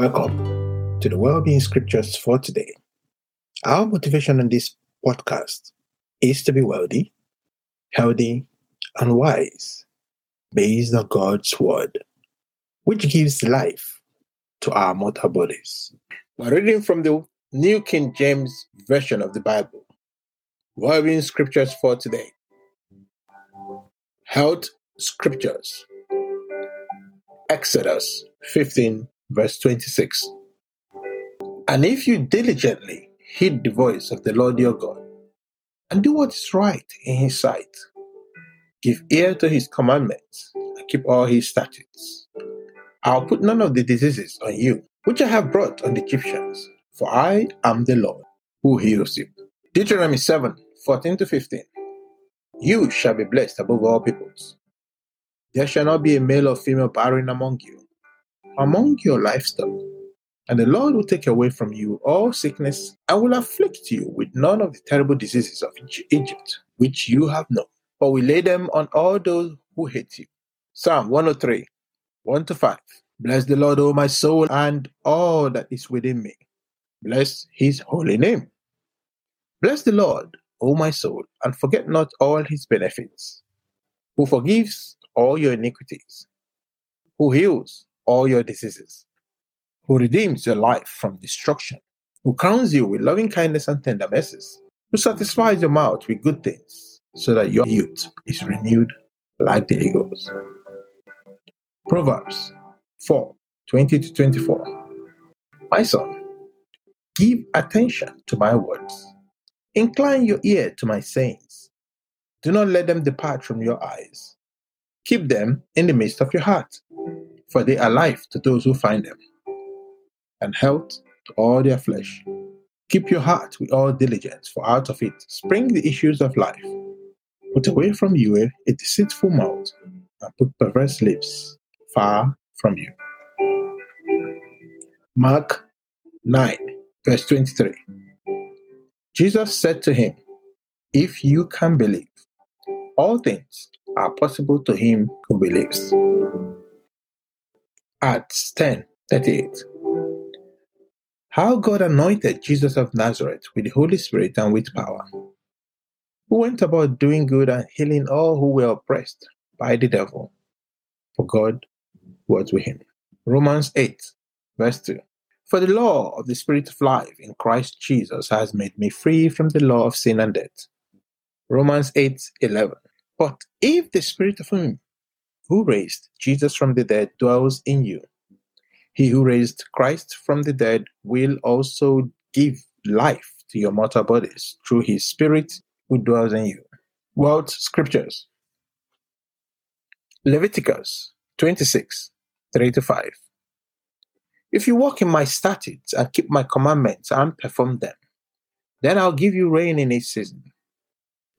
Welcome to the Wellbeing Scriptures for today. Our motivation in this podcast is to be wealthy, healthy, and wise based on God's Word, which gives life to our mortal bodies. We're reading from the New King James Version of the Bible. Wellbeing Scriptures for today. Health Scriptures. Exodus 15, verse 26. And if you diligently heed the voice of the Lord your God, and do what is right in his sight, give ear to his commandments, and keep all his statutes, I will put none of the diseases on you, which I have brought on the Egyptians, for I am the Lord who heals you. Deuteronomy 7, 14-15. You shall be blessed above all peoples. There shall not be a male or female barren among you, among your livestock, and the Lord will take away from you all sickness and will afflict you with none of the terrible diseases of Egypt, which you have known, but we lay them on all those who hate you. Psalm 103, 1-5. Bless the Lord, O my soul, and all that is within me. Bless his holy name. Bless the Lord, O my soul, and forget not all his benefits, who forgives all your iniquities, who heals all your diseases, who redeems your life from destruction, who crowns you with loving kindness and tender mercies, who satisfies your mouth with good things, so that your youth is renewed like the eagles. Proverbs 4, 20-24. My son, give attention to my words. Incline your ear to my sayings. Do not let them depart from your eyes. Keep them in the midst of your heart, for they are life to those who find them, and health to all their flesh. Keep your heart with all diligence, for out of it spring the issues of life. Put away from you a deceitful mouth, and put perverse lips far from you. Mark 9, verse 23. Jesus said to him, "If you can believe, all things are possible to him who believes." Acts 10:38. How God anointed Jesus of Nazareth with the Holy Spirit and with power, who went about doing good and healing all who were oppressed by the devil, for God was with him. Romans 8, verse 2. For the law of the Spirit of life in Christ Jesus has made me free from the law of sin and death. Romans 8:11. But if the Spirit of him who raised Jesus from the dead dwells in you, he who raised Christ from the dead will also give life to your mortal bodies through his Spirit who dwells in you. World Scriptures. Leviticus 26, 3-5. If you walk in my statutes and keep my commandments and perform them, then I'll give you rain in its season.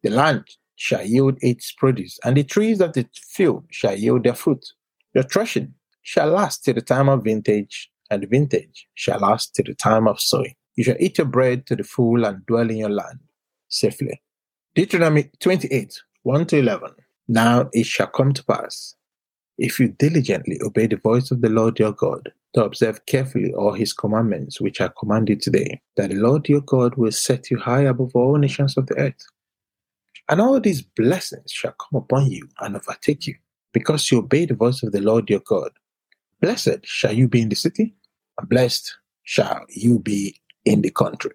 The land shall yield its produce, and the trees of the field shall yield their fruit. Your threshing shall last till the time of vintage, and the vintage shall last till the time of sowing. You shall eat your bread to the full and dwell in your land safely. Deuteronomy 28, 1-11. Now it shall come to pass, if you diligently obey the voice of the Lord your God, to observe carefully all his commandments which I command you today, that the Lord your God will set you high above all nations of the earth. And all these blessings shall come upon you and overtake you, because you obey the voice of the Lord your God. Blessed shall you be in the city, and blessed shall you be in the country.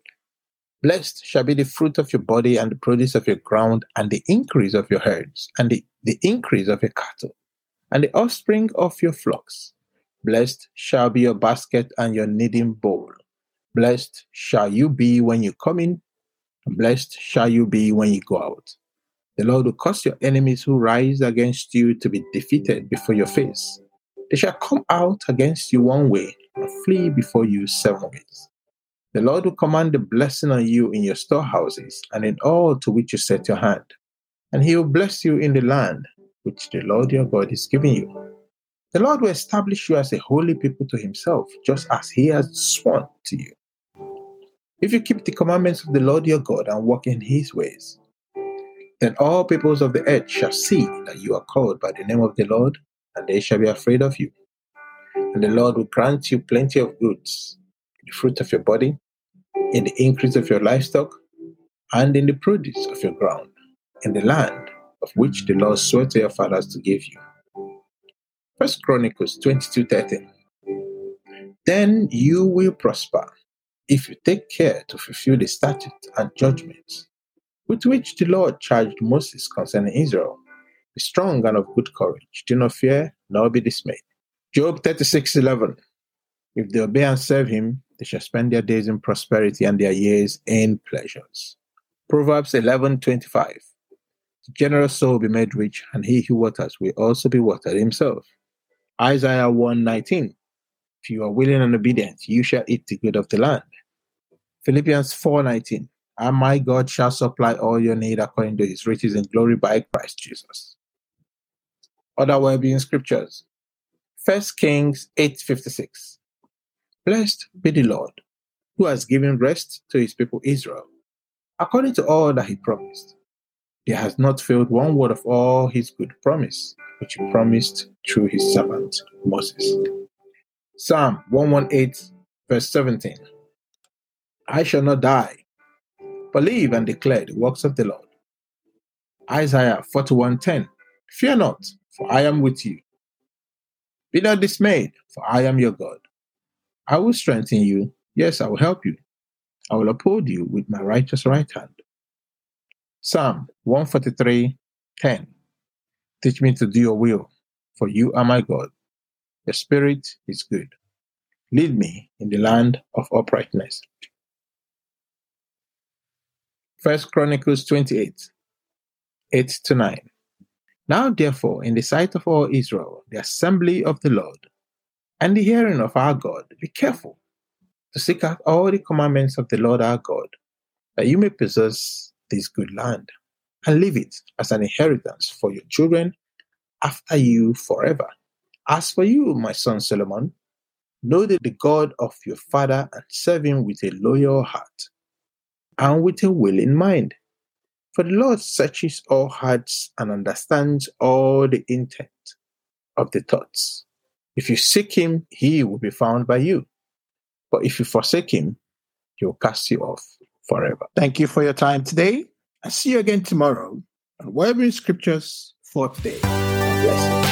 Blessed shall be the fruit of your body, and the produce of your ground, and the increase of your herds, and the increase of your cattle, and the offspring of your flocks. Blessed shall be your basket and your kneading bowl. Blessed shall you be when you come in, and blessed shall you be when you go out. The Lord will cause your enemies who rise against you to be defeated before your face. They shall come out against you one way and flee before you seven ways. The Lord will command a blessing on you in your storehouses and in all to which you set your hand. And he will bless you in the land which the Lord your God is giving you. The Lord will establish you as a holy people to himself, just as he has sworn to you, if you keep the commandments of the Lord your God and walk in his ways. Then all peoples of the earth shall see that you are called by the name of the Lord, and they shall be afraid of you. and the Lord will grant you plenty of goods, the fruit of your body, in the increase of your livestock, and in the produce of your ground, in the land of which the Lord swore to your fathers to give you. 1 Chronicles 22:13. Then you will prosper if you take care to fulfill the statutes and judgments with which the Lord charged Moses concerning Israel. Be strong and of good courage. Do not fear, nor be dismayed. Job 36:11. If they obey and serve him, they shall spend their days in prosperity and their years in pleasures. Proverbs 11:25. The generous soul will be made rich, and he who waters will also be watered himself. Isaiah 1:19. If you are willing and obedient, you shall eat the good of the land. Philippians 4:19. And my God shall supply all your need according to his riches and glory by Christ Jesus. Other Wellbeing Scriptures. 1 Kings 8:56. Blessed be the Lord, who has given rest to his people Israel, according to all that he promised. There has not failed one word of all his good promise, which he promised through his servant Moses. Psalm 118:17. I shall not die, but live and declare the works of the Lord. Isaiah 41:10. Fear not, for I am with you. Be not dismayed, for I am your God. I will strengthen you. Yes, I will help you. I will uphold you with my righteous right hand. Psalm 143:10. Teach me to do your will, for you are my God. Your spirit is good. Lead me in the land of uprightness. 1 Chronicles 28:8-9. Now therefore, in the sight of all Israel, the assembly of the Lord, and the hearing of our God, be careful to seek out all the commandments of the Lord our God, that you may possess this good land, and leave it as an inheritance for your children after you forever. As for you, my son Solomon, know that the God of your father, and serve him with a loyal heart and with a willing mind. For the Lord searches all hearts and understands all the intent of the thoughts. If you seek him, he will be found by you. But if you forsake him, he will cast you off forever. Thank you for your time today. I'll see you again tomorrow on Wellbeing Scriptures 4th Day. God bless you.